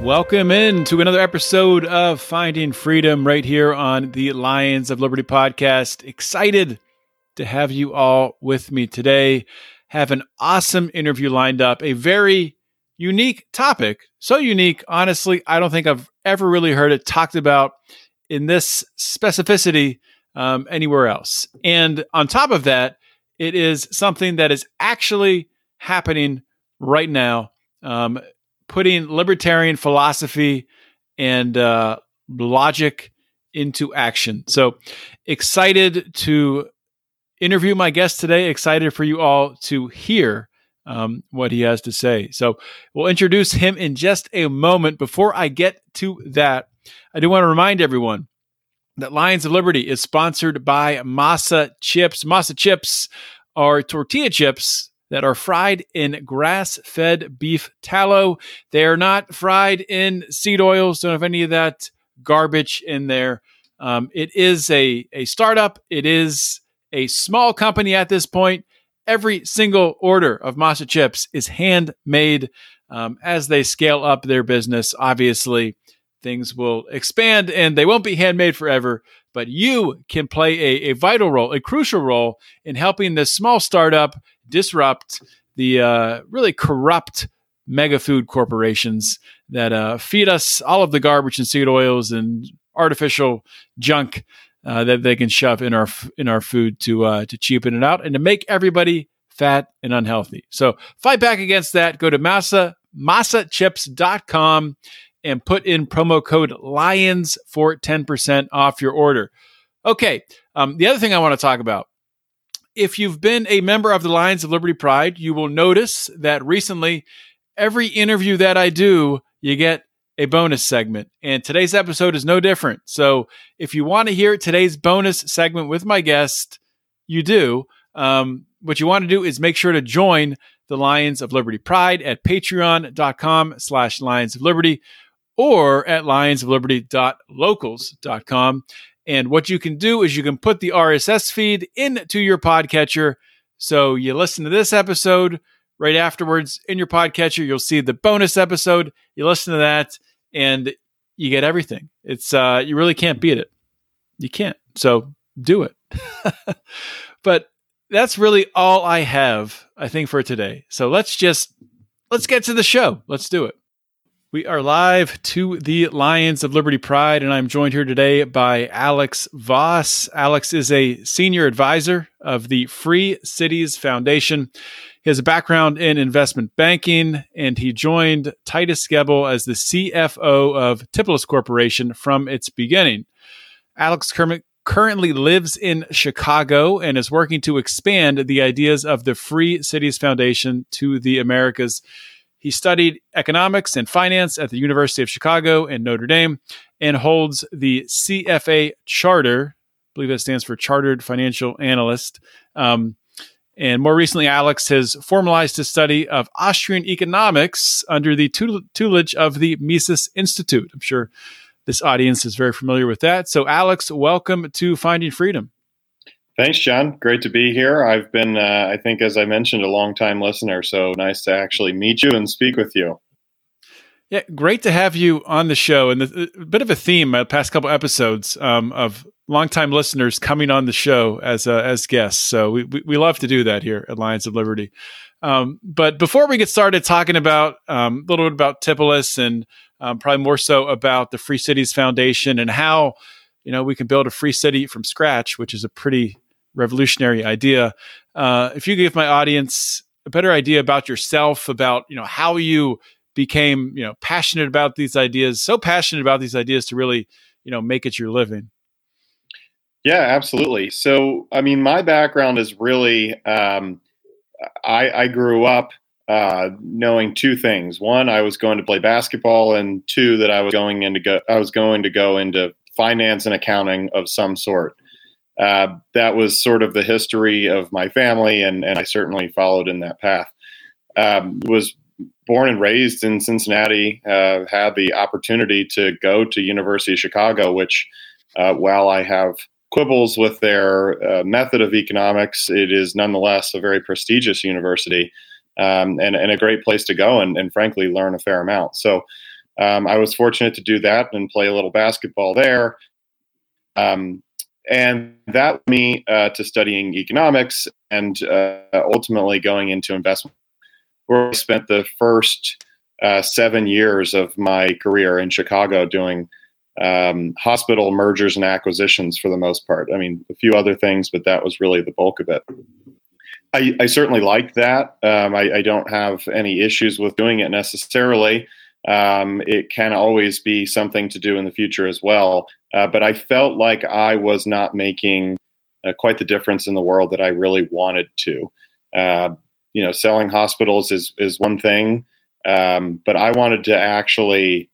Welcome in to another episode of Finding Freedom right here on the Lions of Liberty podcast. Excited to have you all with me today. Have an awesome interview lined up, a very unique topic. So unique, honestly, I don't think I've ever really heard it talked about in this specificity anywhere else. And on top of that, it is something that is actually happening right now, putting libertarian philosophy and logic into action. So excited to interview my guest today, excited for you all to hear what he has to say. So we'll introduce him in just a moment. Before I get to that, I do want to remind everyone that Lions of Liberty is sponsored by Masa Chips. Masa Chips are tortilla chips that are fried in grass-fed beef tallow. They are not fried in seed oils. Don't have any of that garbage in there. It is a startup. It is a small company at this point. Every single order of Masa Chips is handmade. As they scale up their business, obviously, things will expand and they won't be handmade forever. But you can play a vital role, a crucial role in helping this small startup disrupt the really corrupt mega food corporations that feed us all of the garbage and seed oils and artificial junk that they can shove in our food to cheapen it out and to make everybody fat and unhealthy. So fight back against that. Go to masachips.com and put in promo code LIONS for 10% off your order. Okay, the other thing I want to talk about. If you've been a member of the Lions of Liberty Pride, you will notice that recently, every interview that I do, you get a bonus segment. And today's episode is no different. So if you want to hear today's bonus segment with my guest, you do. What you want to do is make sure to join the Lions of Liberty Pride at patreon.com/Lions of Liberty or at lionsofliberty.locals.com. And what you can do is you can put the RSS feed into your podcatcher. So you listen to this episode right afterwards in your podcatcher. You'll see the bonus episode. You listen to that and you get everything. It's you really can't beat it. You can't. So do it. But that's really all I have, I think, for today. So let's get to the show. Let's do it. We are live to the Lions of Liberty Pride, and I'm joined here today by Alex Voss. Alex is a senior advisor of the Free Cities Foundation. He has a background in investment banking, and he joined Titus Gebel as the CFO of TIPOLIS Corporation from its beginning. Alex currently lives in Chicago and is working to expand the ideas of the Free Cities Foundation to the Americas. He studied economics and finance at the University of Chicago and Notre Dame and holds the CFA Charter. I believe that stands for Chartered Financial Analyst. And more recently, Alex has formalized his study of Austrian economics under the tutelage of the Mises Institute. I'm sure this audience is very familiar with that. So, Alex, welcome to Finding Freedom. Thanks, John. Great to be here. I've been, I think, as I mentioned, a long-time listener, so nice to actually meet you and speak with you. Yeah, great to have you on the show. And a bit of a theme the past couple episodes of long-time listeners coming on the show as guests. So we love to do that here at Lions of Liberty. But before we get started talking about a little bit about TIPOLIS and probably more so about the Free Cities Foundation and how we can build a free city from scratch, which is a pretty revolutionary idea. If you give my audience a better idea about yourself, about how you became passionate about these ideas, so passionate about these ideas to really make it your living. Yeah, absolutely. So, I mean, my background is really I grew up knowing two things: one, I was going to play basketball, and two, that I was going to go into finance and accounting of some sort. That was sort of the history of my family, and I certainly followed in that path. Was born and raised in Cincinnati, had the opportunity to go to University of Chicago, which, while I have quibbles with their method of economics, it is nonetheless a very prestigious university, and a great place to go and frankly learn a fair amount. So I was fortunate to do that and play a little basketball there. And that led me to studying economics and ultimately going into investment, where I spent the first 7 years of my career in Chicago doing hospital mergers and acquisitions for the most part. I mean, a few other things, but that was really the bulk of it. I certainly liked that. I don't have any issues with doing it necessarily. It can always be something to do in the future as well. But I felt like I was not making quite the difference in the world that I really wanted to. You know, selling hospitals is one thing, but I wanted to actually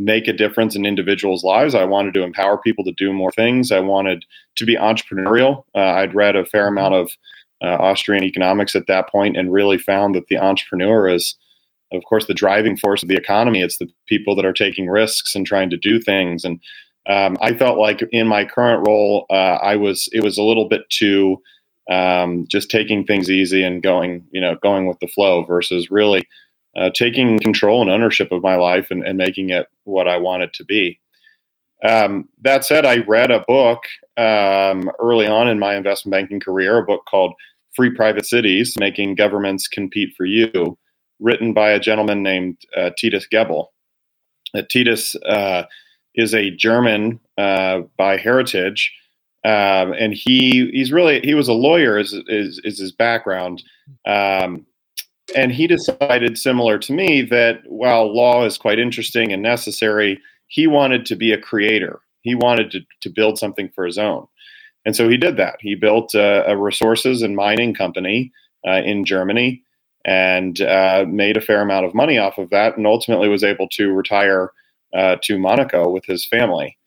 make a difference in individuals' lives. I wanted to empower people to do more things. I wanted to be entrepreneurial. I'd read a fair amount of Austrian economics at that point and really found that the entrepreneur is, of course, the driving force of the economy. It's the people that are taking risks and trying to do things. And I felt like in my current role, it was a little bit too just taking things easy and going with the flow versus really taking control and ownership of my life and making it what I want it to be. That said, I read a book early on in my investment banking career, a book called Free Private Cities, Making Governments Compete for You, written by a gentleman named Titus Gebel. Titus is a German by heritage. And he was a lawyer is his background. And he decided, similar to me, that while law is quite interesting and necessary, he wanted to be a creator. He wanted to build something for his own. And so he did that. He built a resources and mining company in Germany and made a fair amount of money off of that, and ultimately was able to retire to Monaco with his family.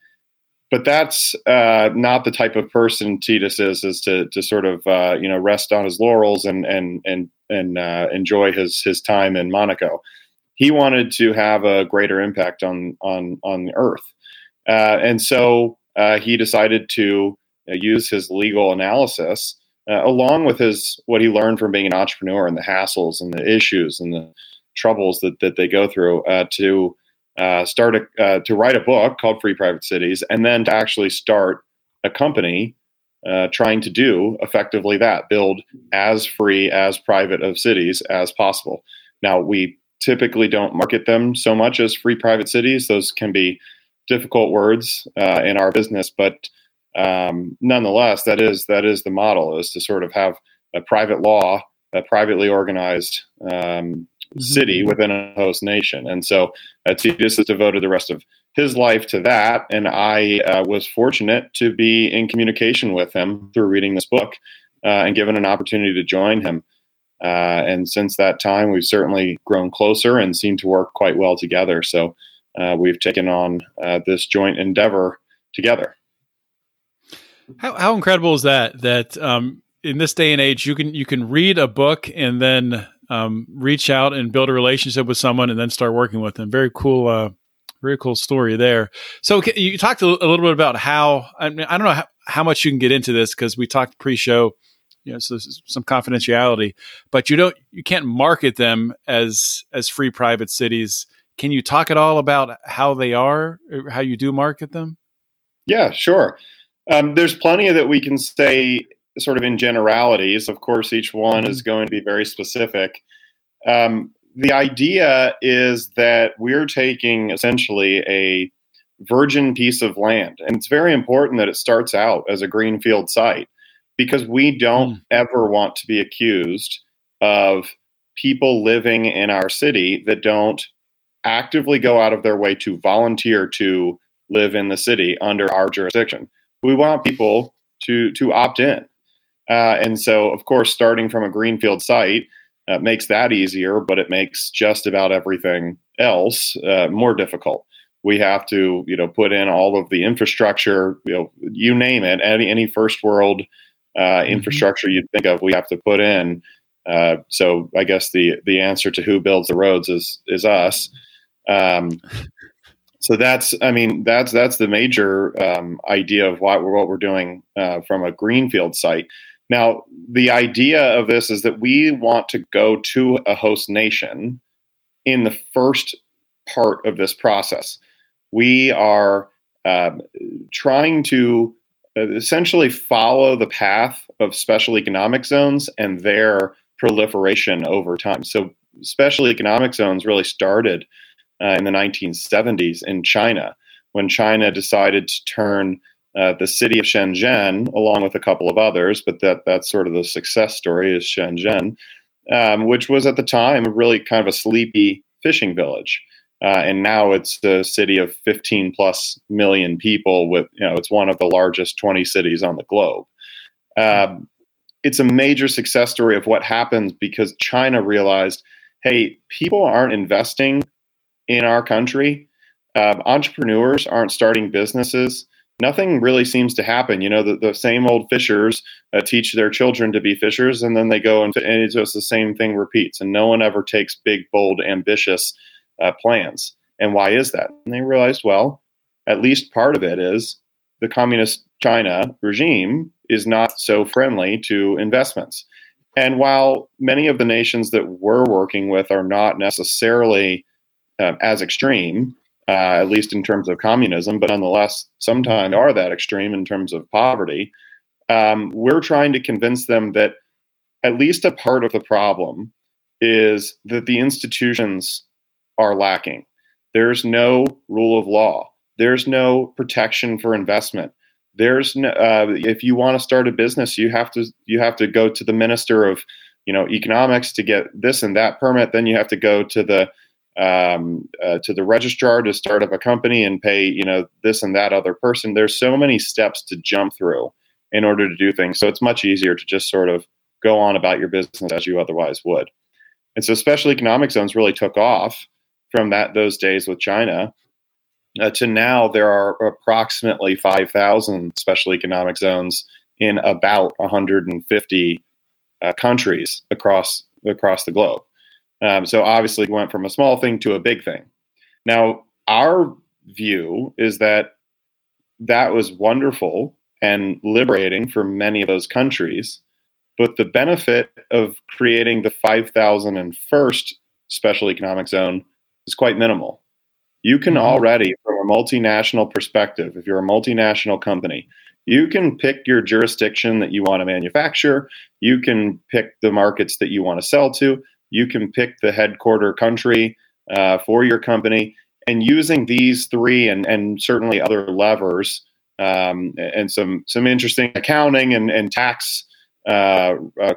But that's not the type of person Titus is to sort of rest on his laurels and enjoy his time in Monaco. He wanted to have a greater impact on Earth, and so he decided to use his legal analysis along with what he learned from being an entrepreneur and the hassles and the issues and the troubles that they go through to write a book called Free Private Cities, and then to actually start a company trying to do effectively that, build as free, as private of cities as possible. Now, we typically don't market them so much as free private cities. Those can be difficult words in our business, but nonetheless, that is the model, is to sort of have a private law, a privately organized city within a host nation. And so Titus has devoted the rest of his life to that. And I was fortunate to be in communication with him through reading this book and given an opportunity to join him. And since that time, we've certainly grown closer and seem to work quite well together. So we've taken on this joint endeavor together. How incredible is that in this day and age, you can read a book and then reach out and build a relationship with someone and then start working with them. Very cool story there. So you talked a little bit about how, I mean, I don't know how much you can get into this, because we talked pre-show, so some confidentiality, but you can't market them as free private cities. Can you talk at all about how they are, or how you do market them? Yeah, sure. There's plenty that we can say sort of in generalities. Of course, each one is going to be very specific. The idea is that we're taking essentially a virgin piece of land. And it's very important that it starts out as a greenfield site, because we don't ever want to be accused of people living in our city that don't actively go out of their way to volunteer to live in the city under our jurisdiction. We want people to opt in. And so, of course, starting from a greenfield site, It makes that easier, but it makes just about everything else more difficult. We have to, put in all of the infrastructure, you name it, any first world infrastructure you think of, we have to put in. So I guess the answer to who builds the roads is us. So that's the major idea of what we're doing from a greenfield site. Now, the idea of this is that we want to go to a host nation in the first part of this process. We are trying to essentially follow the path of special economic zones and their proliferation over time. So special economic zones really started in the 1970s in China, when China decided to turn the city of Shenzhen, along with a couple of others, but that's sort of the success story is Shenzhen, which was at the time really kind of a sleepy fishing village. And now it's the city of 15 plus million people with, it's one of the largest 20 cities on the globe. It's a major success story of what happens because China realized, hey, people aren't investing in our country. Entrepreneurs aren't starting businesses. Nothing really seems to happen. The same old fishers teach their children to be fishers, and then they go and it's just the same thing repeats. And no one ever takes big, bold, ambitious plans. And why is that? And they realized, well, at least part of it is the communist China regime is not so friendly to investments. And while many of the nations that we're working with are not necessarily as extreme, at least in terms of communism, but nonetheless, sometimes are that extreme in terms of poverty, we're trying to convince them that at least a part of the problem is that the institutions are lacking. There's no rule of law. There's no protection for investment. There's no, if you want to start a business, you have to go to the Minister of, Economics to get this and that permit. Then you have to go to the registrar to start up a company and pay, this and that other person. There's so many steps to jump through in order to do things. So it's much easier to just sort of go on about your business as you otherwise would. And so special economic zones really took off from those days with China to now. There are approximately 5,000 special economic zones in about 150 countries across the globe. So obviously we went from a small thing to a big thing. Now, our view is that was wonderful and liberating for many of those countries, but the benefit of creating the 5,001st special economic zone is quite minimal. You can already, from a multinational perspective, if you're a multinational company, you can pick your jurisdiction that you want to manufacture. You can pick the markets that you want to sell to. You can pick the headquarter country for your company. And using these three and certainly other levers and some interesting accounting and tax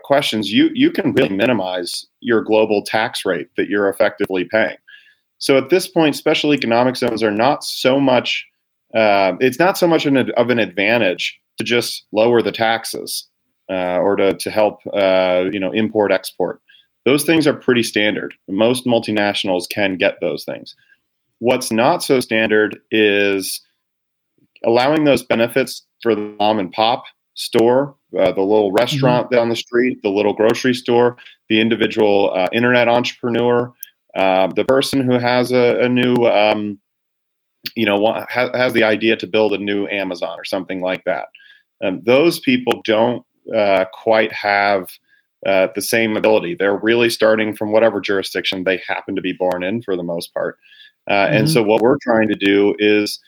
questions, you can really minimize your global tax rate that you're effectively paying. So at this point, special economic zones are not so much, it's not so much of an advantage to just lower the taxes or to help, import, export. Those things are pretty standard. Most multinationals can get those things. What's not so standard is allowing those benefits for the mom and pop store, the little restaurant down the street, the little grocery store, the individual internet entrepreneur, the person who has a new, has the idea to build a new Amazon or something like that. Those people don't quite have the same ability. They're really starting from whatever jurisdiction they happen to be born in for the most part. And so what we're trying to do is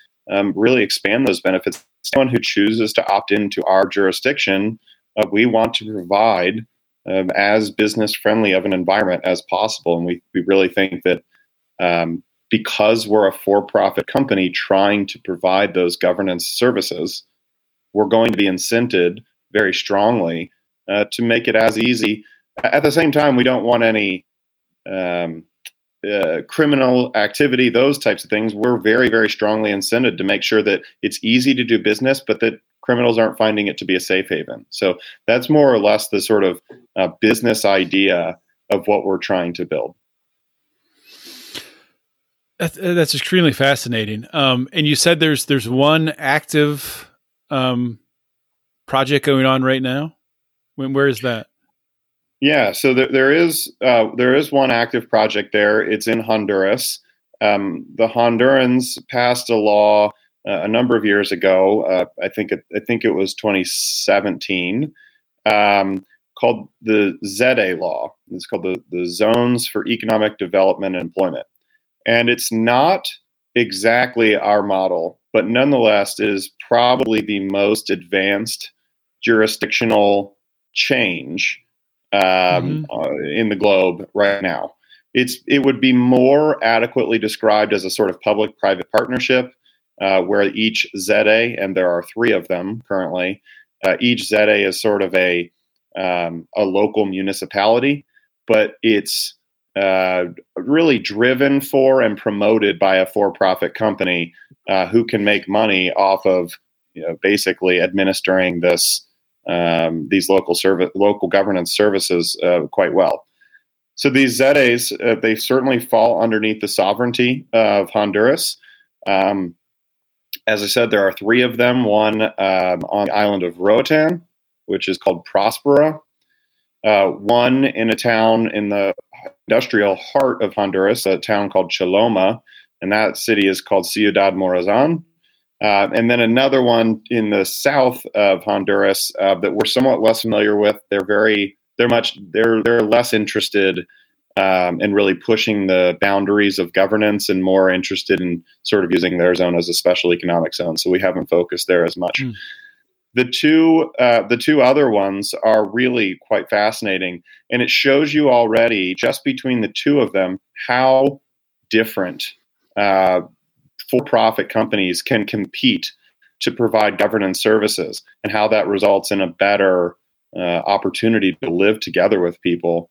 really expand those benefits. Someone who chooses to opt into our jurisdiction, we want to provide as business friendly of an environment as possible. And we really think that because we're a for-profit company trying to provide those governance services, we're going to be incented very strongly to make it as easy. At the same time, we don't want any criminal activity, those types of things. We're very, very strongly incented to make sure that it's easy to do business, but that criminals aren't finding it to be a safe haven. So that's more or less the sort of business idea of what we're trying to build. That's extremely fascinating. And you said there's one active project going on right now. Where is that? Yeah, so there is one active project there. It's in Honduras. The Hondurans passed a law a number of years ago. I think it was 2017, called the ZEDE law. It's called the Zones for Economic Development and Employment. And it's not exactly our model, but nonetheless is probably the most advanced jurisdictional change in the globe right now. It would be more adequately described as a sort of public-private partnership where each ZEDE, and there are three of them currently, each ZEDE is sort of a local municipality, but it's really driven for and promoted by a for-profit company who can make money off of, basically administering this these local governance services quite well. So these ZEDEs, they certainly fall underneath the sovereignty of Honduras. As I said, there are three of them. One on the island of Roatán, which is called Prospera. One in a town in the industrial heart of Honduras, a town called Choloma, and that city is called Ciudad Morazán. And then another one in the south of Honduras that we're somewhat less familiar with. They're less interested in really pushing the boundaries of governance and more interested in sort of using their zone as a special economic zone. So we haven't focused there as much. Mm. The two other ones are really quite fascinating, and it shows you already just between the two of them how different for-profit companies can compete to provide governance services, and how that results in a better opportunity to live together with people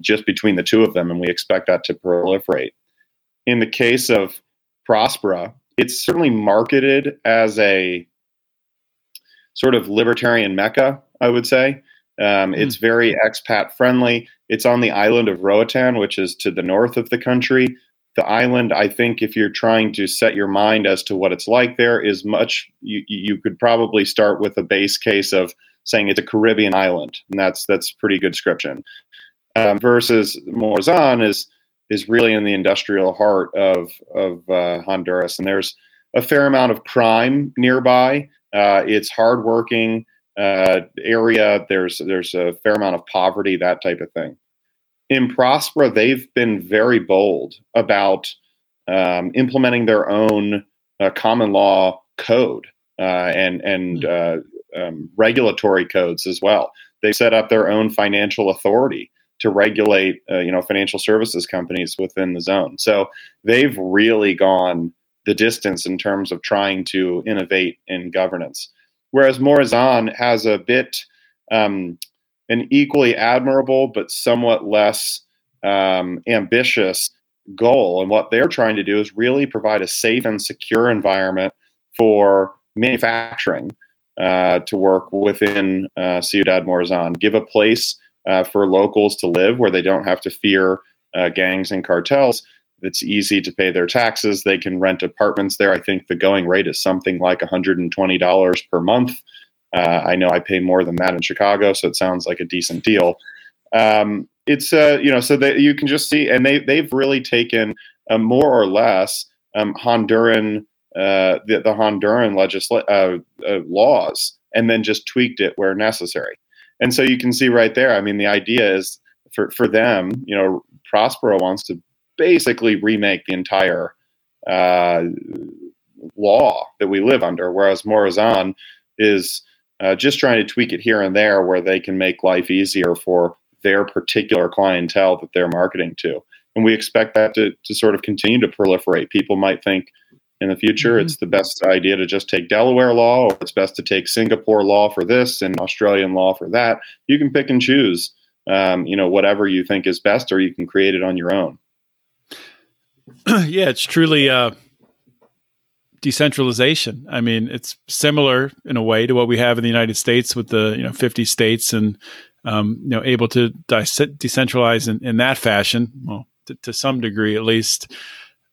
just between the two of them, and we expect that to proliferate. In the case of Prospera, it's certainly marketed as a sort of libertarian mecca, I would say. It's very expat friendly. It's on the island of Roatán, which is to the north of the country. The island, I think, if you're trying to set your mind as to what it's like there, is much. You could probably start with a base case of saying it's a Caribbean island, and that's pretty good description. Versus Morazán is really in the industrial heart of Honduras, and there's a fair amount of crime nearby. It's hardworking area. There's a fair amount of poverty, that type of thing. In Prospera, they've been very bold about implementing their own common law code and regulatory codes as well. They set up their own financial authority to regulate, financial services companies within the zone. So they've really gone the distance in terms of trying to innovate in governance. Whereas Morazán has a bit, an equally admirable but somewhat less ambitious goal. And what they're trying to do is really provide a safe and secure environment for manufacturing to work within Ciudad Morazán, give a place for locals to live where they don't have to fear gangs and cartels. It's easy to pay their taxes. They can rent apartments there. I think the going rate is something like $120 per month. I know I pay more than that in Chicago, so it sounds like a decent deal. So that you can just see, and they've really taken a more or less Honduran the Honduran laws, and then just tweaked it where necessary. And so you can see right there. I mean, the idea is for them, Prospera wants to basically remake the entire law that we live under, whereas Morazán is just trying to tweak it here and there where they can make life easier for their particular clientele that they're marketing to. And we expect that to sort of continue to proliferate. People might think in the future it's the best idea to just take Delaware law, or it's best to take Singapore law for this and Australian law for that. You can pick and choose, whatever you think is best, or you can create it on your own. Yeah, it's truly decentralization. I mean, it's similar in a way to what we have in the United States with the 50 states and able to decentralize in that fashion, well, to some degree at least.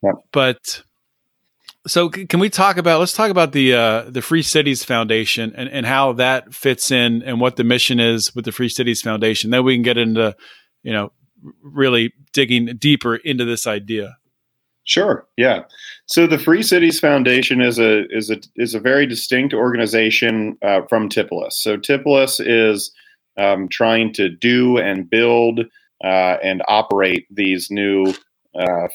Yeah. But so can we talk about, let's talk about the Free Cities Foundation and how that fits in and what the mission is with the Free Cities Foundation. Then we can get into, really digging deeper into this idea. Sure. Yeah. So the Free Cities Foundation is a very distinct organization from TIPOLIS. So TIPOLIS is trying to do and build and operate these new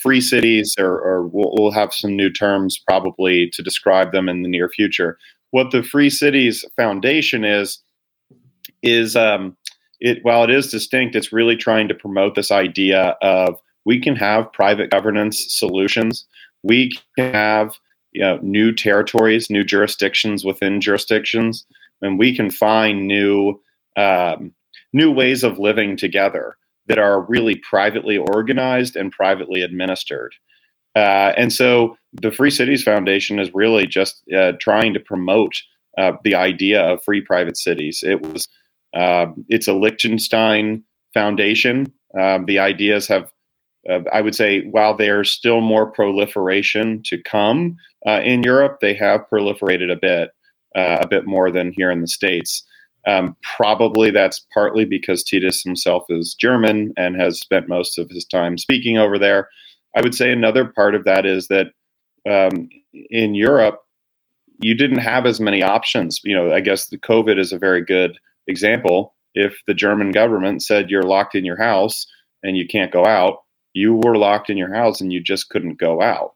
free cities, or we'll have some new terms probably to describe them in the near future. What the Free Cities Foundation is while it is distinct, it's really trying to promote this idea of we can have private governance solutions. We can have new territories, new jurisdictions within jurisdictions, and we can find new ways of living together that are really privately organized and privately administered. And so the Free Cities Foundation is really just trying to promote the idea of free private cities. It's a Liechtenstein foundation. The ideas have, I would say, while there's still more proliferation to come in Europe, they have proliferated a bit more than here in the States. Probably that's partly because Titus himself is German and has spent most of his time speaking over there. I would say another part of that is that in Europe, you didn't have as many options. I guess the COVID is a very good example. If the German government said you're locked in your house and you can't go out, you were locked in your house and you just couldn't go out.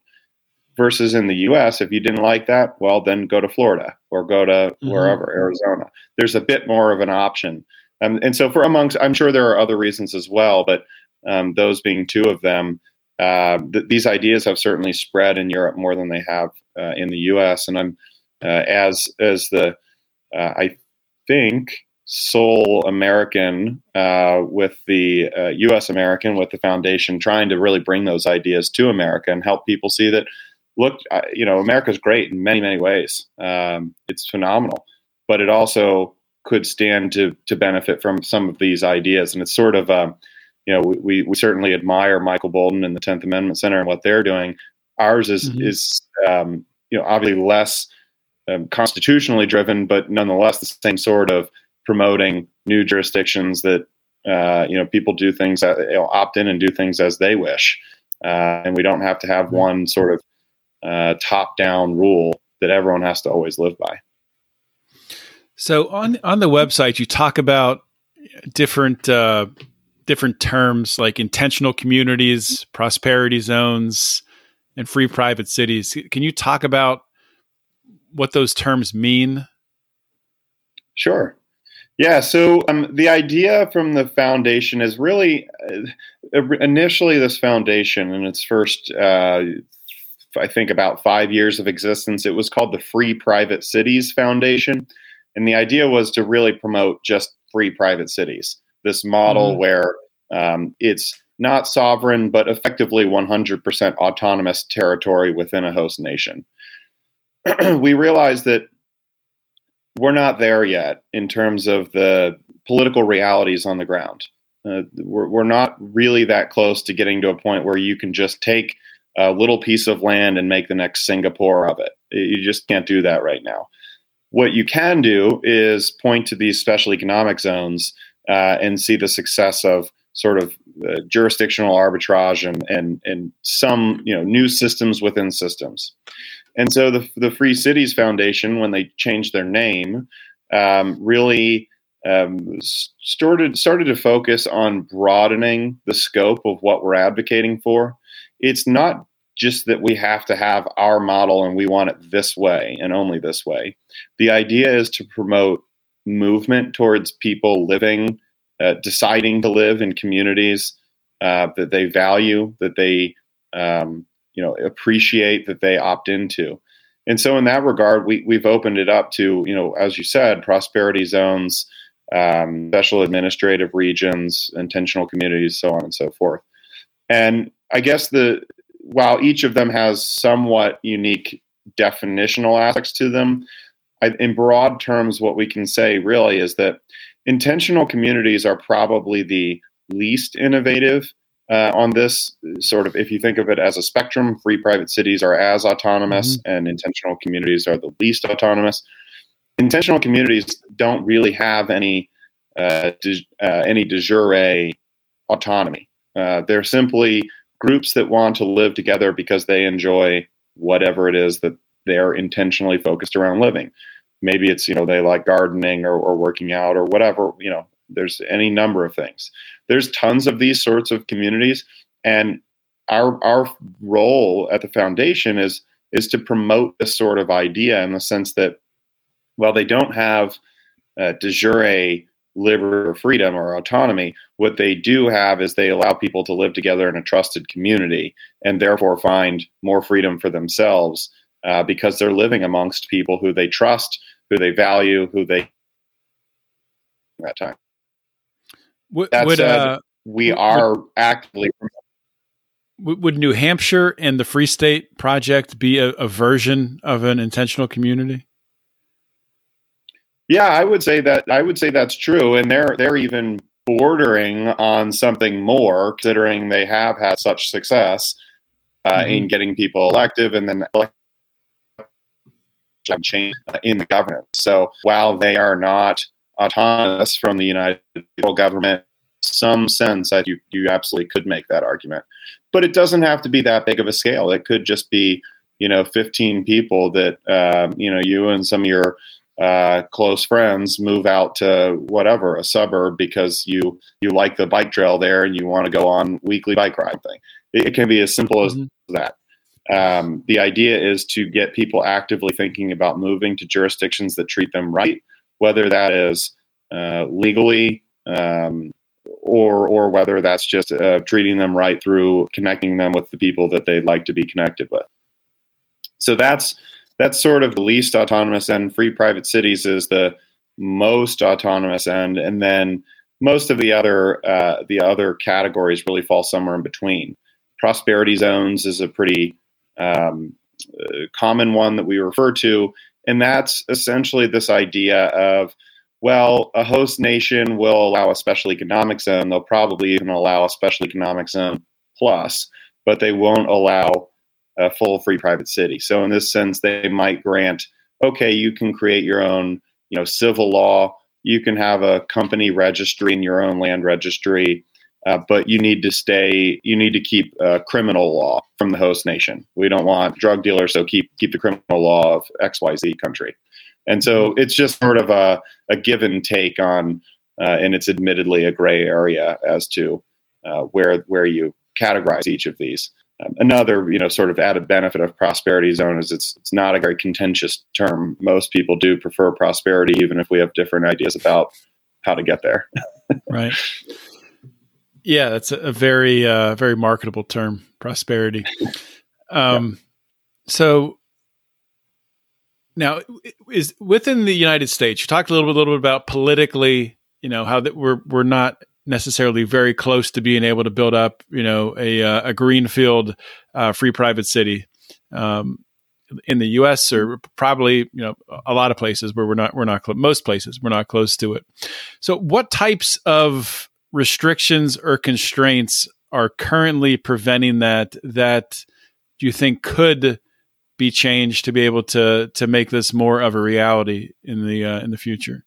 Versus in the U.S., if you didn't like that, well, then go to Florida or go to wherever, Arizona. There's a bit more of an option. And so I'm sure there are other reasons as well, but those being two of them, these ideas have certainly spread in Europe more than they have in the U.S. And I'm I think, sole American with the U.S. American with the foundation trying to really bring those ideas to America and help people see that, look, America's great in many, many ways. It's phenomenal, but it also could stand to benefit from some of these ideas. And it's sort of, we certainly admire Michael Bolden and the 10th Amendment Center and what they're doing. Ours is obviously less constitutionally driven, but nonetheless the same sort of promoting new jurisdictions that people do things, opt in and do things as they wish, and we don't have to have one sort of top-down rule that everyone has to always live by. So on the website, you talk about different terms like intentional communities, prosperity zones, and free private cities. Can you talk about what those terms mean? Sure. Yeah. So the idea from the foundation is really initially this foundation in its first about 5 years of existence, it was called the Free Private Cities Foundation. And the idea was to really promote just free private cities, this model where it's not sovereign, but effectively 100% autonomous territory within a host nation. We realized that we're not there yet in terms of the political realities on the ground. We're not really that close to getting to a point where you can just take a little piece of land and make the next Singapore of it. You just can't do that right now. What you can do is point to these special economic zones and see the success of sort of jurisdictional arbitrage and some new systems within systems. And so the Free Cities Foundation, when they changed their name, really started to focus on broadening the scope of what we're advocating for. It's not just that we have to have our model and we want it this way and only this way. The idea is to promote movement towards people living, deciding to live in communities that they value, that they appreciate, that they opt into. And so in that regard, we've opened it up to, as you said, prosperity zones, special administrative regions, intentional communities, so on and so forth. And I guess while each of them has somewhat unique definitional aspects to them, in broad terms, what we can say really is that intentional communities are probably the least innovative on this sort of, if you think of it as a spectrum, free private cities are as autonomous and intentional communities are the least autonomous. Intentional communities don't really have any de jure autonomy. They're simply groups that want to live together because they enjoy whatever it is that they're intentionally focused around living. Maybe it's, you know, they like gardening or working out or whatever, you know, there's any number of things. There's tons of these sorts of communities. And our role at the foundation is to promote this sort of idea in the sense that, while they don't have de jure liberty or freedom or autonomy, what they do have is they allow people to live together in a trusted community and therefore find more freedom for themselves because they're living amongst people who they trust, who they value, who they that time. Actively promoting. Would New Hampshire and the Free State Project be a version of an intentional community? Yeah, I would say that's true, and they're even bordering on something more, considering they have had such success in getting people elective and then change in the government. So while they are not autonomous from the United States government, some sense that you absolutely could make that argument, but it doesn't have to be that big of a scale. It could just be 15 people that you and some of your close friends move out to whatever, a suburb, because you like the bike trail there and you want to go on weekly bike ride thing. It can be as simple as that. The idea is to get people actively thinking about moving to jurisdictions that treat them right, whether that is legally or whether that's just treating them right through connecting them with the people that they'd like to be connected with. So that's sort of the least autonomous end. Free private cities is the most autonomous end, and then most of the other categories really fall somewhere in between. Prosperity zones is a pretty common one that we refer to, and that's essentially this idea of, well, a host nation will allow a special economic zone. They'll probably even allow a special economic zone plus, but they won't allow a full free private city. So in this sense, they might grant, okay, you can create your own, civil law. You can have a company registry in your own land registry, but you need to keep criminal law from the host nation. We don't want drug dealers, so keep the criminal law of XYZ country. And so it's just sort of a give and take on, and it's admittedly a gray area as to where you categorize each of these. Another, sort of added benefit of prosperity zone is it's not a very contentious term. Most people do prefer prosperity, even if we have different ideas about how to get there. Right. Yeah, that's a very, very marketable term, prosperity. So now, is within the United States, you talked a little bit about politically, how that we're not necessarily very close to being able to build up, a greenfield free private city in the U.S. or probably a lot of places where most places we're not close to it. So, what types of restrictions or constraints are currently preventing that you think could be changed to be able to make this more of a reality in the future?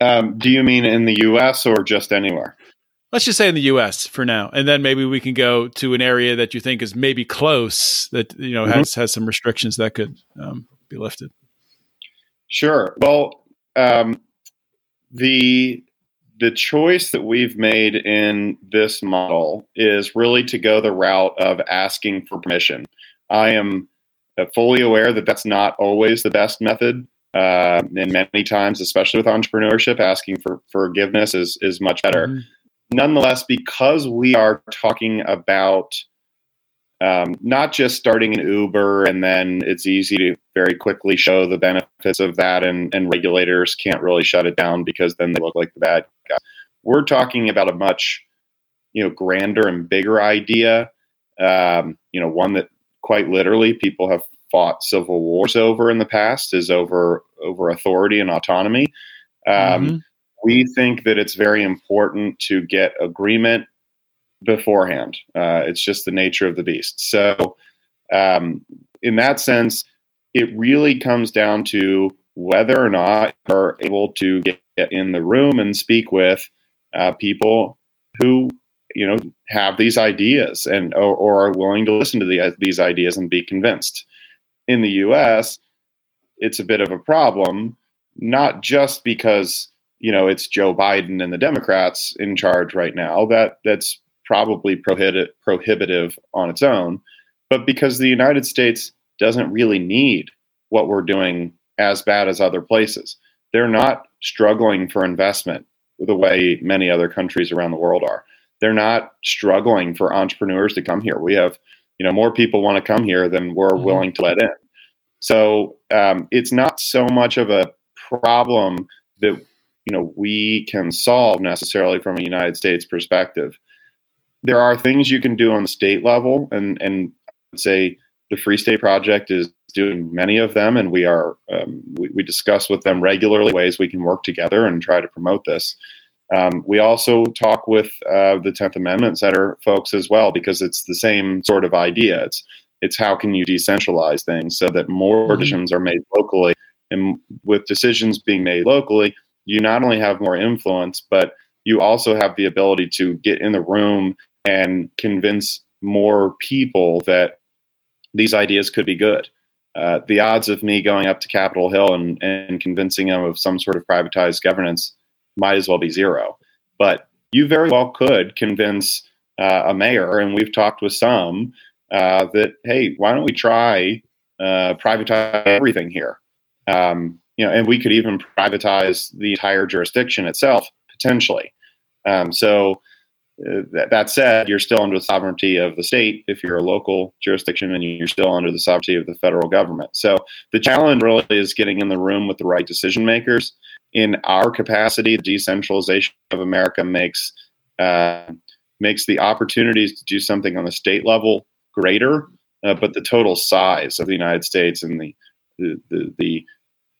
Do you mean in the U.S. or just anywhere? Let's just say in the U.S. for now, and then maybe we can go to an area that you think is maybe close that has some restrictions that could be lifted. Sure. Well, the choice that we've made in this model is really to go the route of asking for permission. I am fully aware that that's not always the best method. And many times, especially with entrepreneurship, asking for forgiveness is much better. Nonetheless, because we are talking about not just starting an Uber and then it's easy to very quickly show the benefits of that and regulators can't really shut it down because then they look like the bad guy. We're talking about a much grander and bigger idea, one that quite literally people have fought civil wars over in the past, is over authority and autonomy. We think that it's very important to get agreement beforehand. It's just the nature of the beast. So in that sense, it really comes down to whether or not you're able to get in the room and speak with people who, you know, have these ideas and or are willing to listen to these ideas and be convinced. In the U.S., it's a bit of a problem, not just because, you know, it's Joe Biden and the Democrats in charge right now. That's probably prohibitive on its own, but because the United States doesn't really need what we're doing as bad as other places. They're not struggling for investment the way many other countries around the world are. They're not struggling for entrepreneurs to come here. We have, you know, more people want to come here than we're willing to let in. So it's not so much of a problem that, you know, we can solve necessarily from a United States perspective. There are things you can do on the state level, and I'd say the Free State Project is doing many of them, and we are we discuss with them regularly ways we can work together and try to promote this. We also talk with the 10th Amendment Center folks as well, because it's the same sort of idea. It's how can you decentralize things so that more decisions are made locally. And with decisions being made locally, you not only have more influence, but you also have the ability to get in the room and convince more people that these ideas could be good. The odds of me going up to Capitol Hill and convincing them of some sort of privatized governance might as well be zero. But you very well could convince a mayor, and we've talked with some, that, hey, why don't we try privatize everything here? You know, and we could even privatize the entire jurisdiction itself, potentially. That said, you're still under the sovereignty of the state if you're a local jurisdiction, and you're still under the sovereignty of the federal government. So the challenge really is getting in the room with the right decision makers. In our capacity, the decentralization of America makes the opportunities to do something on the state level greater, but the total size of the United States and the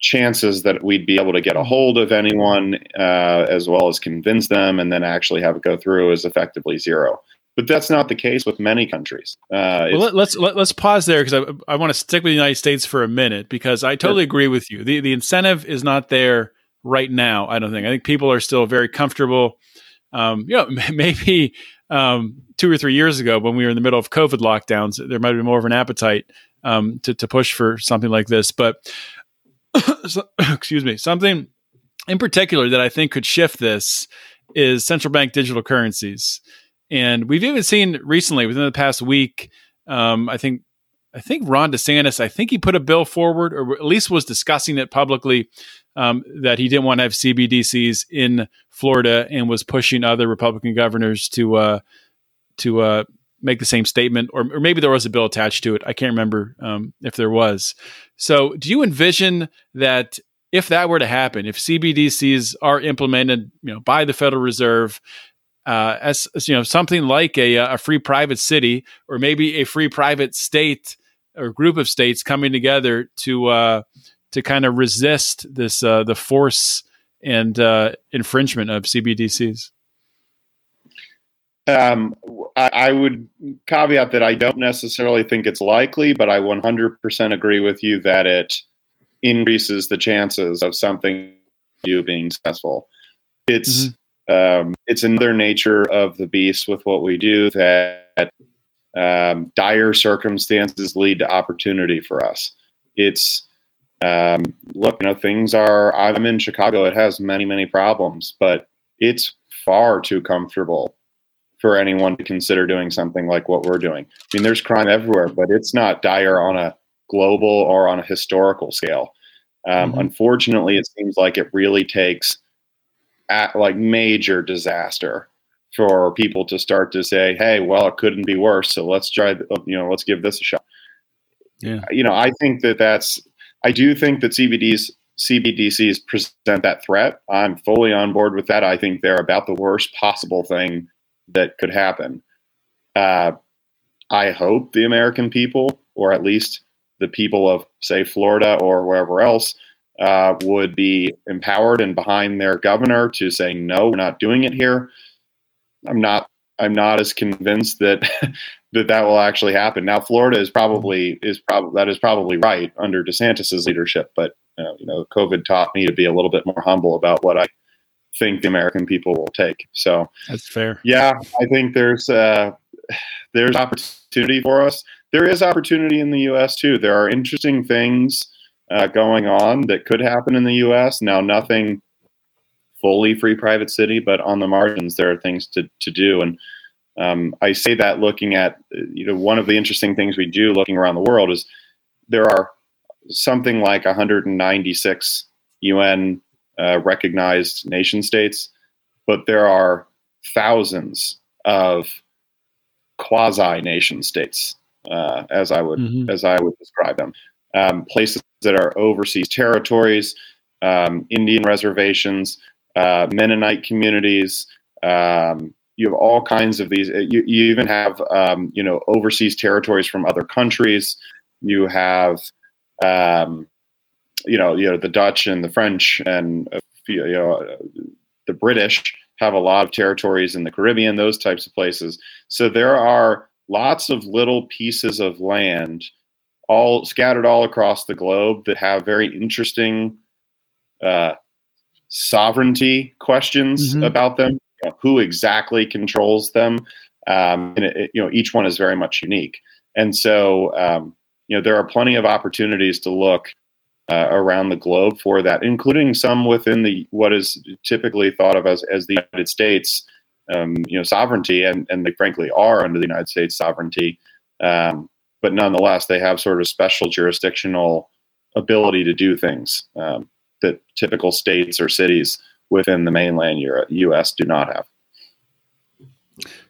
chances that we'd be able to get a hold of anyone, as well as convince them and then actually have it go through, is effectively zero. But that's not the case with many countries. Well, let's pause there, because I want to stick with the United States for a minute, because I totally agree with you. The incentive is not there right now, I don't think. I think people are still very comfortable. You know, maybe 2 or 3 years ago, when we were in the middle of COVID lockdowns, there might have been more of an appetite to push for something like this. But excuse me, something in particular that I think could shift this is central bank digital currencies. And we've even seen recently, within the past week, I think Ron DeSantis, he put a bill forward, or at least was discussing it publicly, that he didn't want to have CBDCs in Florida, and was pushing other Republican governors to make the same statement, or maybe there was a bill attached to it. I can't remember if there was. So do you envision that if that were to happen, if CBDCs are implemented, you know, by the Federal Reserve, as you know, something like a free private city, or maybe a free private state or group of states coming together to kind of resist this the force and infringement of CBDCs? I would caveat that I don't necessarily think it's likely, but I 100% agree with you that it increases the chances of something you being successful. It's another nature of the beast with what we do, that dire circumstances lead to opportunity for us. It's look, you know, things are. I'm in Chicago. It has many, many problems, but it's far too comfortable for anyone to consider doing something like what we're doing. I mean, there's crime everywhere, but it's not dire on a global or on a historical scale. Unfortunately, it seems like it really takes major disaster for people to start to say, hey, well, it couldn't be worse, so let's try, let's give this a shot. Yeah. You know, I think I do think that CBDCs present that threat. I'm fully on board with that. I think they're about the worst possible thing that could happen. I hope the American people, or at least the people of, say, Florida or wherever else, would be empowered and behind their governor to say, no, we're not doing it here. I'm not as convinced that will actually happen. Now, Florida is probably right under DeSantis's leadership, but COVID taught me to be a little bit more humble about what I think the American people will take. So that's fair. Yeah, I think there's opportunity for us. There is opportunity in the U.S. too. There are interesting things going on that could happen in the U.S. Now, nothing fully free private city, but on the margins, there are things to do. And I say that looking at, one of the interesting things we do looking around the world is there are something like 196 UN recognized nation states, but there are thousands of quasi nation states, as I would describe them, places that are overseas territories, Indian reservations, Mennonite communities. You have all kinds of these. You even have, overseas territories from other countries. You have, the Dutch and the French and the British have a lot of territories in the Caribbean, those types of places. So there are lots of little pieces of land all scattered all across the globe that have very interesting sovereignty questions about them. Who exactly controls them? And each one is very much unique. And so, there are plenty of opportunities to look around the globe for that, including some within what is typically thought of as the United States, sovereignty, and they frankly are under the United States sovereignty. But nonetheless, they have sort of special jurisdictional ability to do things that typical states or cities within the mainland U.S. do not have.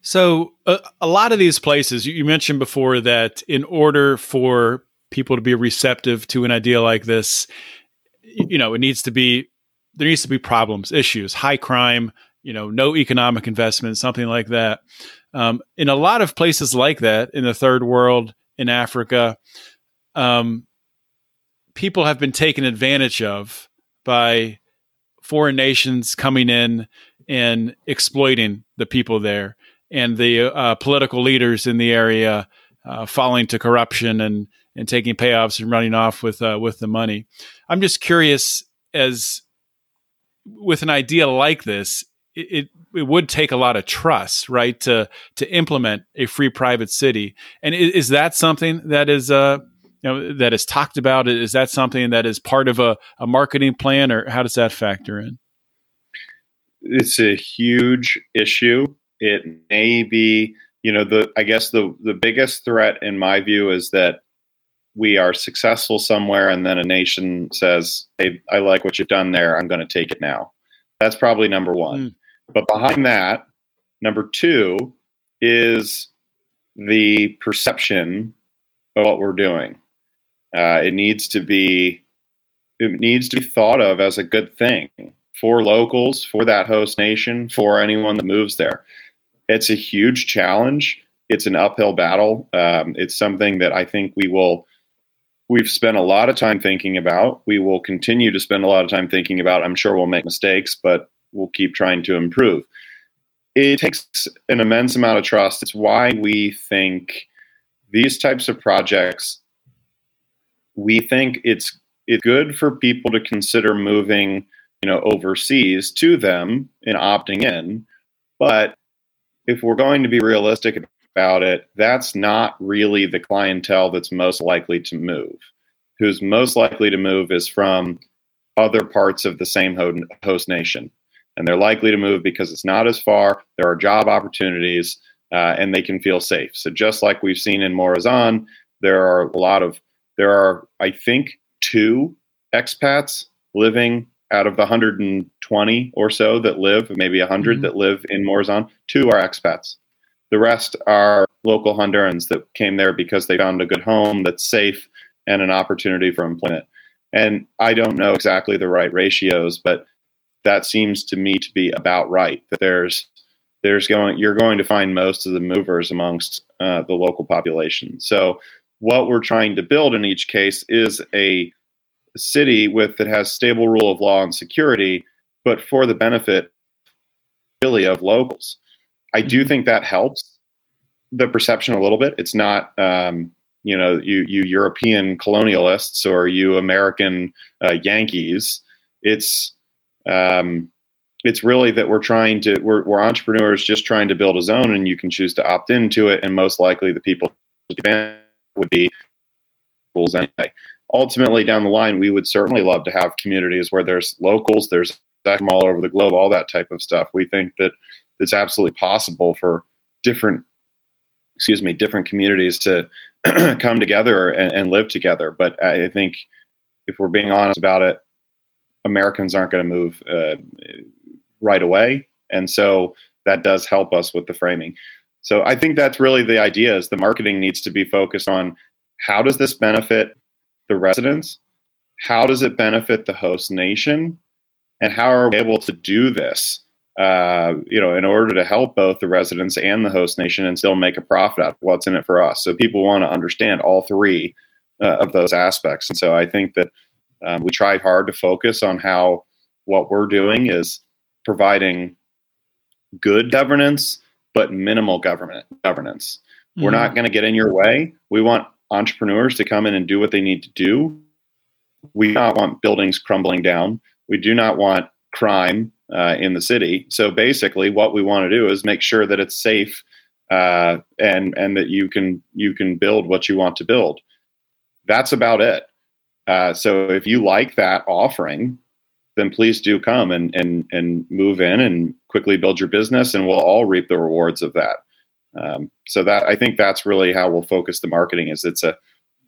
So a lot of these places, you mentioned before that in order for people to be receptive to an idea like this, there needs to be problems, issues, high crime, no economic investment, something like that. In a lot of places like that, in the third world, in Africa, people have been taken advantage of by foreign nations coming in and exploiting the people there, and the political leaders in the area falling to corruption and taking payoffs and running off with the money. I'm just curious, as with an idea like this, it would take a lot of trust, right, to implement a free private city. And is that something that is that is talked about? Is that something that is part of a marketing plan, or how does that factor in? It's a huge issue. It may be, the biggest threat in my view is that we are successful somewhere, and then a nation says, "Hey, I like what you've done there. I'm going to take it now." That's probably number one. But behind that, number two is the perception of what we're doing. It needs to be thought of as a good thing for locals, for that host nation, for anyone that moves there. It's a huge challenge. It's an uphill battle. It's something that I think we've spent a lot of time thinking about. We will continue to spend a lot of time thinking about. I'm sure we'll make mistakes, but we'll keep trying to improve. It takes an immense amount of trust. It's why we think these types of projects, we think it's good for people to consider moving, overseas to them and opting in. But if we're going to be realistic about it, that's not really the clientele that's most likely to move. Who's most likely to move is from other parts of the same host nation. And they're likely to move because it's not as far, there are job opportunities, and they can feel safe. So just like we've seen in Morazán, there are, I think, 2 expats living out of the 120 or so that live, maybe 100 that live in Morazán. 2 are expats. The rest are local Hondurans that came there because they found a good home that's safe and an opportunity for employment. And I don't know exactly the right ratios, but that seems to me to be about right. That you're going to find most of the movers amongst the local population. So what we're trying to build in each case is a city with that has stable rule of law and security, but for the benefit really of locals. I do think that helps the perception a little bit. It's not, you European colonialists or you American Yankees. It's really that we're entrepreneurs just trying to build a zone, and you can choose to opt into it. And most likely the people would be locals anyway. Ultimately, down the line, we would certainly love to have communities where there's locals, there's from all over the globe, all that type of stuff. We think that it's absolutely possible for different communities to come together and live together. But I think if we're being honest about it, Americans aren't going to move right away. And so that does help us with the framing. So I think that's really the idea, is the marketing needs to be focused on how does this benefit the residents? How does it benefit the host nation? And how are we able to do this, in order to help both the residents and the host nation and still make a profit out of what's in it for us? So people want to understand all three of those aspects. And so I think that we tried hard to focus on how what we're doing is providing good governance, but minimal governance. Mm-hmm. We're not going to get in your way. We want entrepreneurs to come in and do what they need to do. We do not want buildings crumbling down. We do not want crime in the city. So basically what we want to do is make sure that it's safe and that you can build what you want to build. That's about it. So if you like that offering, then please do come and move in and quickly build your business, and we'll all reap the rewards of that. So that, I think that's really how we'll focus the marketing, is it's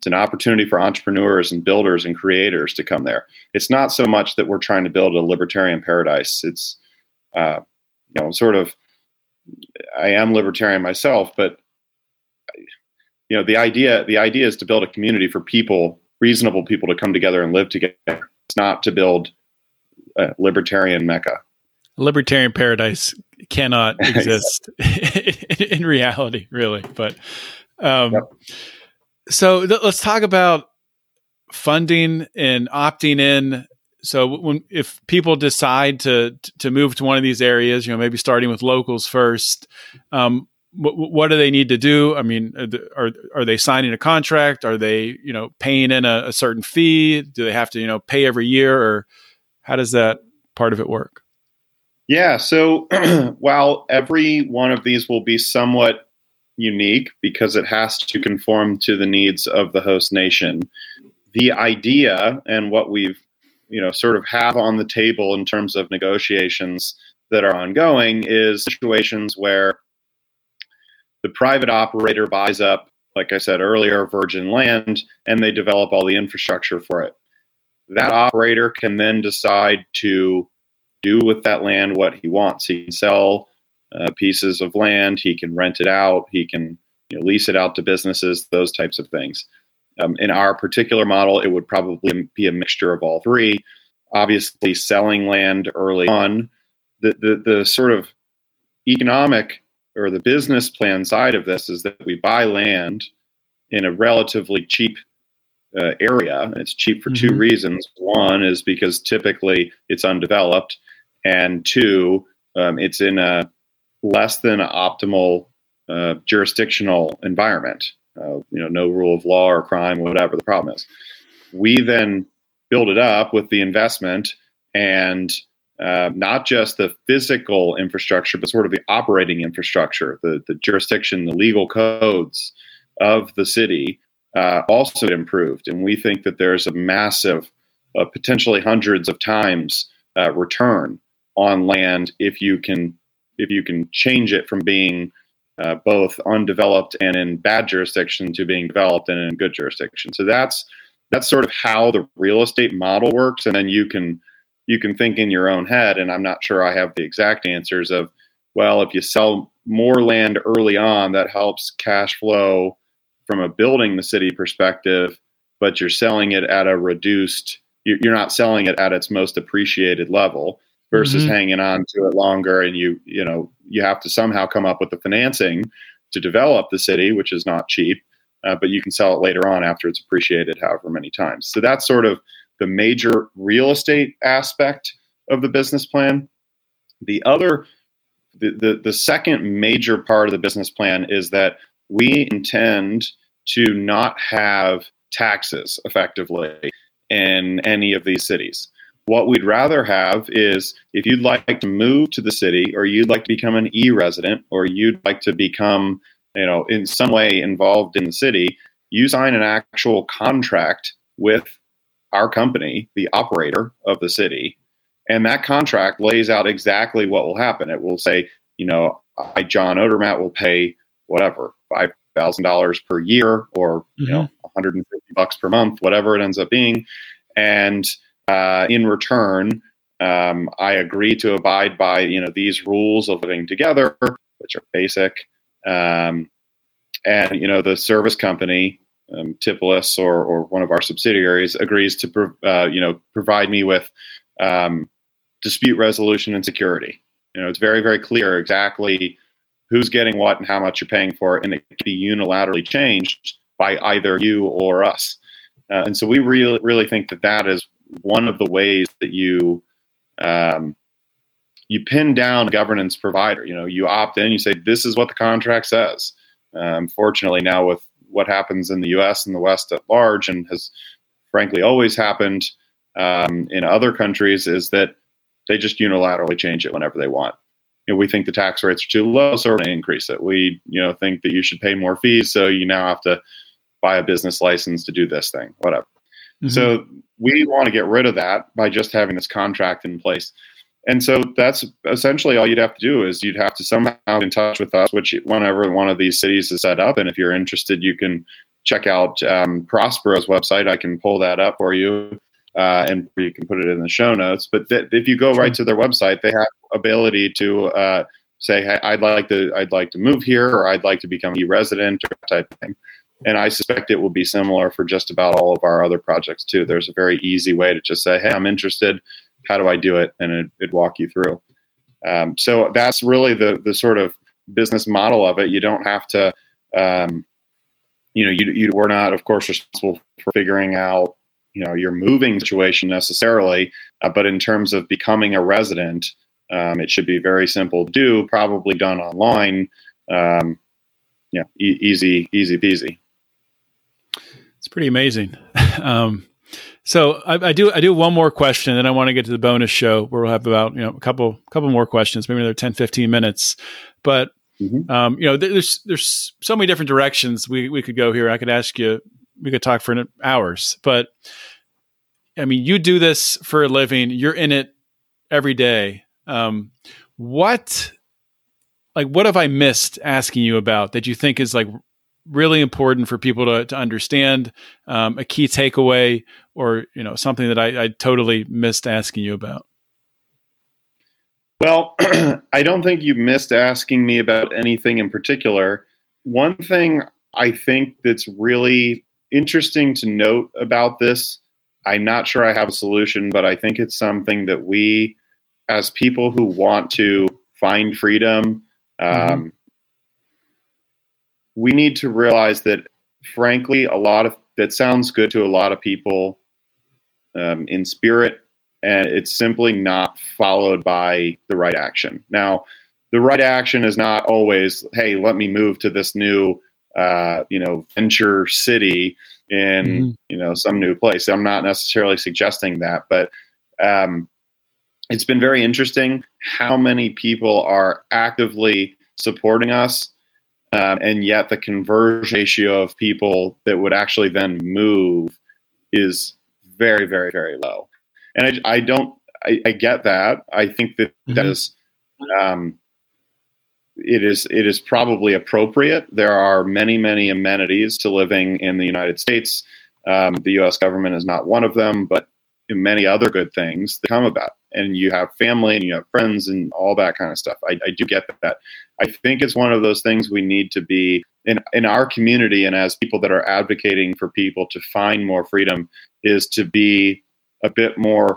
an opportunity for entrepreneurs and builders and creators to come there. It's not so much that we're trying to build a libertarian paradise. It's, I am libertarian myself, but the idea is to build a community for people, reasonable people, to come together and live together. It's not to build a libertarian mecca. Libertarian paradise cannot exist in reality, really. But, yep. So let's talk about funding and opting in. So if people decide to move to one of these areas, maybe starting with locals first, what do they need to do? I mean, are they signing a contract? Are they, paying in a certain fee? Do they have to, pay every year, or how does that part of it work? Yeah. So while every one of these will be somewhat unique because it has to conform to the needs of the host nation, the idea and what we've sort of have on the table in terms of negotiations that are ongoing is situations where the private operator buys up, like I said earlier, virgin land, and they develop all the infrastructure for it. That operator can then decide to do with that land what he wants. He can sell pieces of land, he can rent it out, he can lease it out to businesses, those types of things. In our particular model, it would probably be a mixture of all three. Obviously, selling land early on, the sort of economic or the business plan side of this is that we buy land in a relatively cheap area. And it's cheap for two reasons. One is because typically it's undeveloped, and two, it's in a less than optimal jurisdictional environment, no rule of law or crime, whatever the problem is. We then build it up with the investment and not just the physical infrastructure, but sort of the operating infrastructure, the jurisdiction, the legal codes of the city also improved. And we think that there's a massive, potentially hundreds of times return on land if you can change it from being both undeveloped and in bad jurisdiction to being developed and in good jurisdiction. So that's sort of how the real estate model works. And then you can think in your own head, and I'm not sure I have the exact answers of, well, if you sell more land early on, that helps cash flow from a building the city perspective, but you're selling it at a reduced, you're not selling it at its most appreciated level, versus hanging on to it longer, and you have to somehow come up with the financing to develop the city, which is not cheap, but you can sell it later on after it's appreciated however many times. So that's sort of the major real estate aspect of the business plan. The other, the second major part of the business plan is that we intend to not have taxes effectively in any of these cities. What we'd rather have is, if you'd like to move to the city, or you'd like to become an e-resident, or you'd like to become, you know, in some way involved in the city, you sign an actual contract with our company, the operator of the city. And that contract lays out exactly what will happen. It will say, you know, I, John Odermatt, will pay whatever, $5,000 per year, or, you know, $150 per month, whatever it ends up being. And in return, I agree to abide by, you know, these rules of living together, which are basic. And, you know, the service company, TIPOLIS, or one of our subsidiaries, agrees to, you know, provide me with dispute resolution and security. You know, it's very, very clear exactly who's getting what and how much you're paying for it, and it can be unilaterally changed by either you or us. And so we really think that that is one of the ways that you you pin down a governance provider. You know, you opt in, you say, this is what the contract says. Fortunately, now with what happens in the U.S. and the West at large, and has frankly always happened in other countries, is that they just unilaterally change it whenever they want. You know, we think the tax rates are too low, so we're going to increase it. We, you know, think that you should pay more fees, so you now have to buy a business license to do this thing, whatever. So we want to get rid of that by just having this contract in place. And so that's essentially all you'd have to do, is you'd have to somehow get in touch with us, which whenever one of these cities is set up. And if you're interested, you can check out Prospera's website. I can pull that up for you, and you can put it in the show notes. But if you go right to their website, they have ability to say, hey, I'd like to move here, or I'd like to become a resident, or that type of thing. And I suspect it will be similar for just about all of our other projects too. There's a very easy way to just say, hey, I'm interested. How do I do it? And it'd walk you through. So that's really the sort of business model of it. You don't have to, you know, you we're not, of course, responsible for figuring out, you know, your moving situation necessarily. But in terms of becoming a resident, it should be very simple to do, probably done online. Yeah, easy peasy. It's pretty amazing. So I do one more question, and then I want to get to the bonus show where we'll have about, you know, a couple more questions, maybe another 10, 15 minutes. But you know, there's so many different directions we could go here. I could ask you, we could talk for hours. But I mean, you do this for a living. You're in it every day. What have I missed asking you about that you think is like really important for people to understand, a key takeaway, or, you know, something that I totally missed asking you about? Well, I don't think you missed asking me about anything in particular. One thing I think that's really interesting to note about this, I'm not sure I have a solution, but I think it's something that we, as people who want to find freedom, we need to realize that, frankly, that sounds good to a lot of people in spirit, and it's simply not followed by the right action. Now, the right action is not always, hey, let me move to this new, you know, venture city in, you know, some new place. I'm not necessarily suggesting that, but it's been very interesting how many people are actively supporting us, and yet the conversion ratio of people that would actually then move is very, very, very low. And I get that. I think that that is, it is probably appropriate. There are many, many amenities to living in the United States. The U.S. government is not one of them, but many other good things that come about. And you have family and you have friends and all that kind of stuff. I do get that. I think it's one of those things we need to be in our community, and as people that are advocating for people to find more freedom, is to be a bit more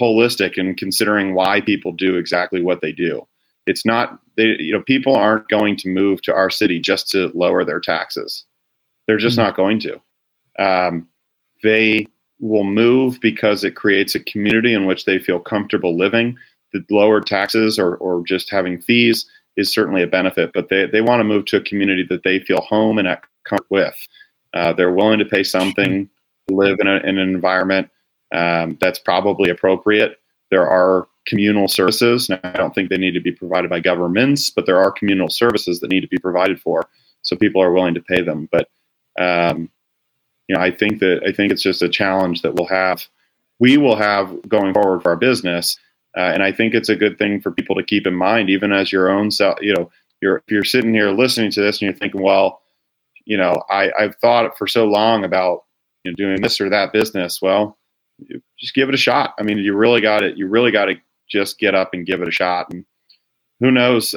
holistic in considering why people do exactly what they do. It's not, you know, people aren't going to move to our city just to lower their taxes. They're just not going to. They will move because it creates a community in which they feel comfortable living. The lower taxes or just having fees is certainly a benefit, but they want to move to a community that they feel home and at comfort with. They're willing to pay something to live in an environment that's probably appropriate. There are communal services. Now, I don't think they need to be provided by governments, but there are communal services that need to be provided for, so people are willing to pay them. But I think it's just a challenge that we will have going forward for our business. And I think it's a good thing for people to keep in mind, even as your own self. If you're sitting here listening to this and you're thinking, well, I've thought for so long about doing this or that business. Well, just give it a shot. I mean, you really got it. You really got to just get up and give it a shot. And who knows?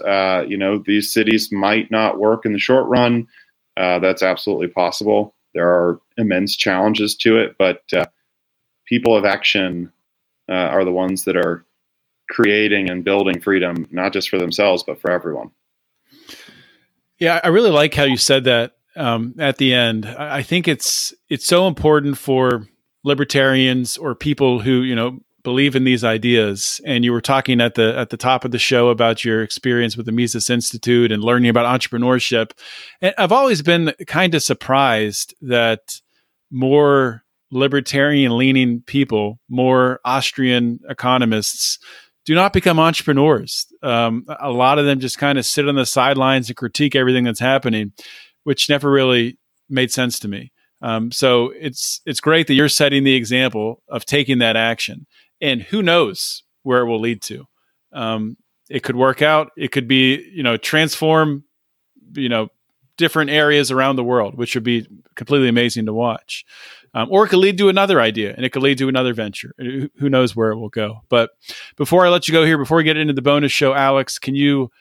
These cities might not work in the short run. That's absolutely possible. There are immense challenges to it, but people of action are the ones that are creating and building freedom, not just for themselves, but for everyone. Yeah, I really like how you said that at the end. I think it's so important for libertarians or people who believe in these ideas. And you were talking at the top of the show about your experience with the Mises Institute and learning about entrepreneurship. And I've always been kind of surprised that more libertarian-leaning people, more Austrian economists, do not become entrepreneurs. A lot of them just kind of sit on the sidelines and critique everything that's happening, which never really made sense to me. So it's great that you're setting the example of taking that action. And who knows where it will lead to. It could work out. It could be, transform, different areas around the world, which would be completely amazing to watch. Or it could lead to another idea, and it could lead to another venture. Who knows where it will go? But before I let you go here, before we get into the bonus show, Alex, can you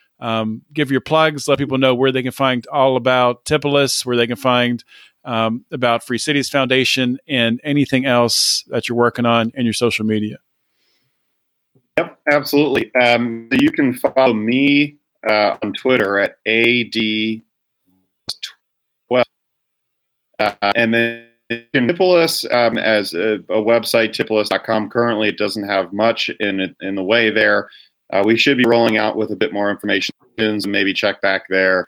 give your plugs, let people know where they can find all about TIPOLIS, where they can find about Free Cities Foundation, and anything else that you're working on in your social media? Yep, absolutely. So you can follow me on Twitter at AD12. And then you can TIPOLIS as a website, TIPOLIS.com. Currently, it doesn't have much in the way there. We should be rolling out with a bit more information, and maybe check back there.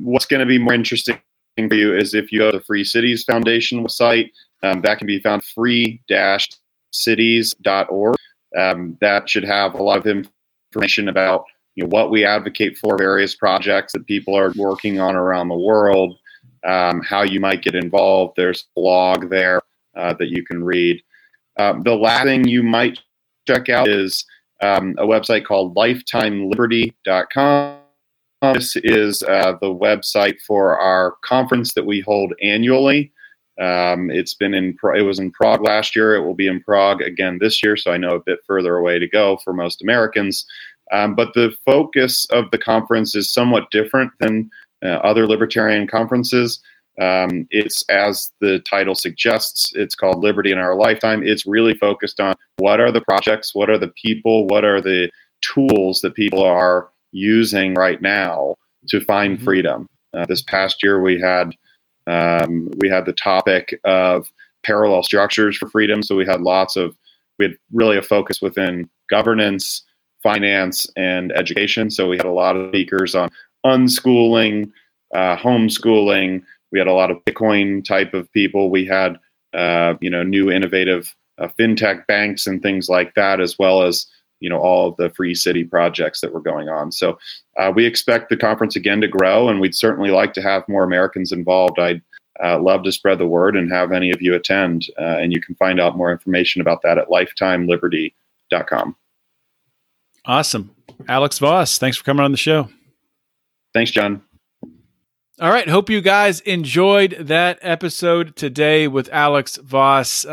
What's going to be more interesting for you is if you go to the Free Cities Foundation website, that can be found free-cities.org. That should have a lot of information about what we advocate for, various projects that people are working on around the world, how you might get involved. There's a blog there that you can read. The last thing you might check out is a website called lifetimeliberty.com. This is the website for our conference that we hold annually. It was in Prague last year. It will be in Prague again this year, so I know a bit further away to go for most Americans. But the focus of the conference is somewhat different than other libertarian conferences. It's, as the title suggests, it's called Liberty in Our Lifetime. It's really focused on what are the projects, what are the people, what are the tools that people are using right now to find freedom. This past year, we had the topic of parallel structures for freedom. So we had really a focus within governance, finance, and education. So we had a lot of speakers on unschooling, homeschooling. We had a lot of Bitcoin type of people. We had, new innovative fintech banks and things like that, as well as, all of the free city projects that were going on. So we expect the conference again to grow, and we'd certainly like to have more Americans involved. I'd love to spread the word and have any of you attend. And you can find out more information about that at lifetimeliberty.com. Awesome. Alex Voss, thanks for coming on the show. Thanks, John. All right. Hope you guys enjoyed that episode today with Alex Voss.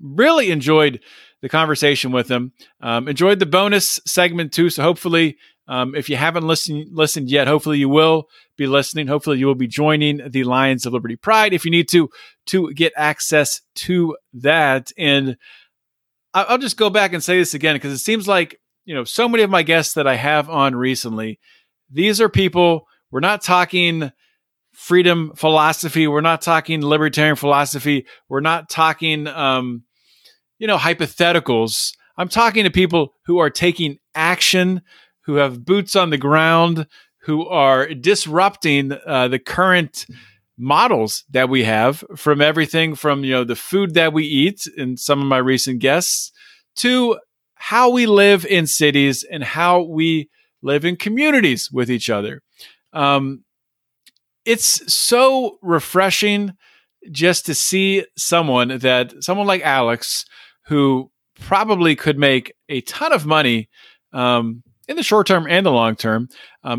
Really enjoyed the conversation with him. Enjoyed the bonus segment too. So hopefully, if you haven't listened yet, hopefully you will be listening. Hopefully you will be joining the Lions of Liberty Pride if you need to get access to that. And I'll just go back and say this again, because it seems like, so many of my guests that I have on recently, these are people, we're not talking freedom philosophy. We're not talking libertarian philosophy. We're not talking hypotheticals. I'm talking to people who are taking action, who have boots on the ground, who are disrupting the current models that we have, from everything from, the food that we eat, and some of my recent guests, to how we live in cities and how we live in communities with each other. It's so refreshing just to see someone like Alex, who probably could make a ton of money in the short term and the long term,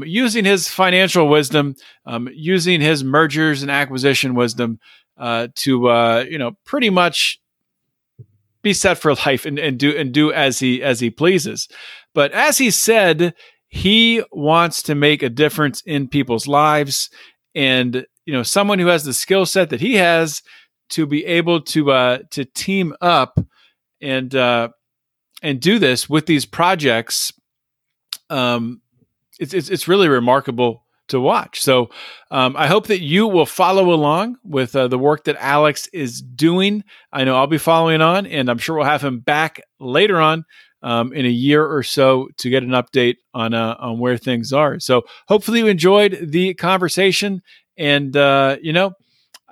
using his financial wisdom, using his mergers and acquisition wisdom to pretty much be set for life and do as he pleases. But as he said, he wants to make a difference in people's lives, and someone who has the skill set that he has to be able to team up and do this with these projects. It's really remarkable to watch. So I hope that you will follow along with the work that Alex is doing. I know I'll be following on, and I'm sure we'll have him back later on in a year or so to get an update on where things are. So hopefully you enjoyed the conversation. And I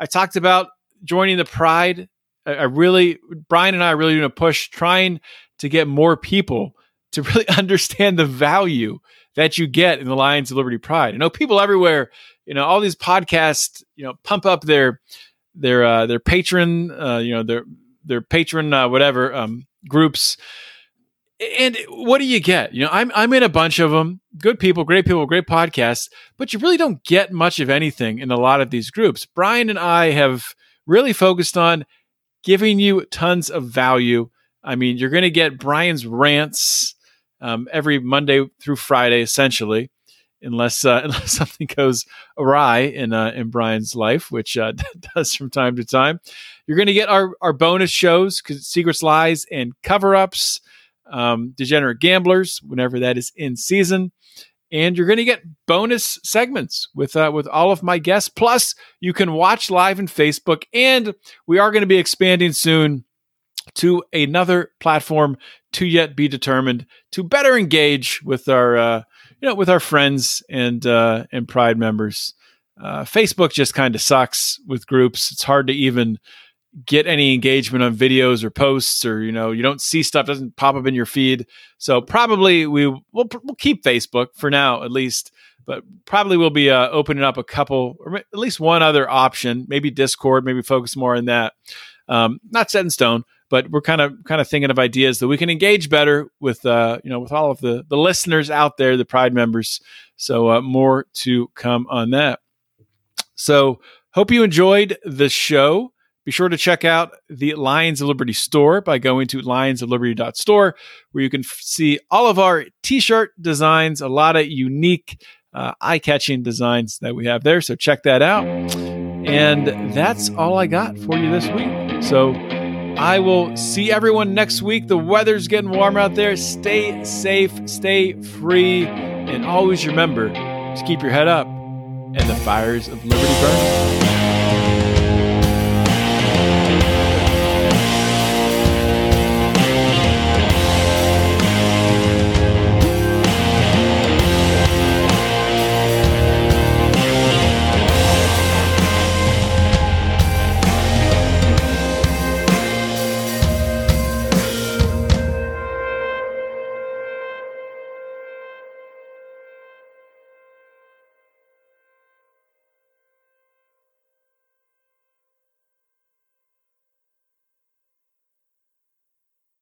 talked about joining the Pride. Brian and I are really going to push trying to get more people to really understand the value that you get in the Lions of Liberty Pride. I know people everywhere, all these podcasts, pump up their patron, their patron groups. And what do you get? I'm in a bunch of them. Good people, great podcasts, but you really don't get much of anything in a lot of these groups. Brian and I have really focused on giving you tons of value. I mean, you're going to get Brian's rants every Monday through Friday, essentially, unless something goes awry in Brian's life, which does from time to time. You're going to get our bonus shows, Secrets, Lies, and Cover-Ups, Degenerate Gamblers, whenever that is in season. And you're going to get bonus segments with all of my guests. Plus, you can watch live on Facebook, and we are going to be expanding soon to another platform, to yet be determined, to better engage with our friends and Pride members. Facebook just kind of sucks with groups. It's hard to even get any engagement on videos or posts, or you don't see stuff, doesn't pop up in your feed. So probably we'll keep Facebook for now at least, but probably we'll be opening up a couple, or at least one other option, maybe Discord, maybe focus more on that. Not set in stone, but we're kind of thinking of ideas that we can engage better with all of the listeners out there, the Pride members. So more to come on that. So hope you enjoyed the show. Be sure to check out the Lions of Liberty store by going to lionsofliberty.store, where you can see all of our t-shirt designs, a lot of unique, eye-catching designs that we have there. So check that out. And that's all I got for you this week. So I will see everyone next week. The weather's getting warmer out there. Stay safe, stay free, and always remember to keep your head up and the fires of liberty burning.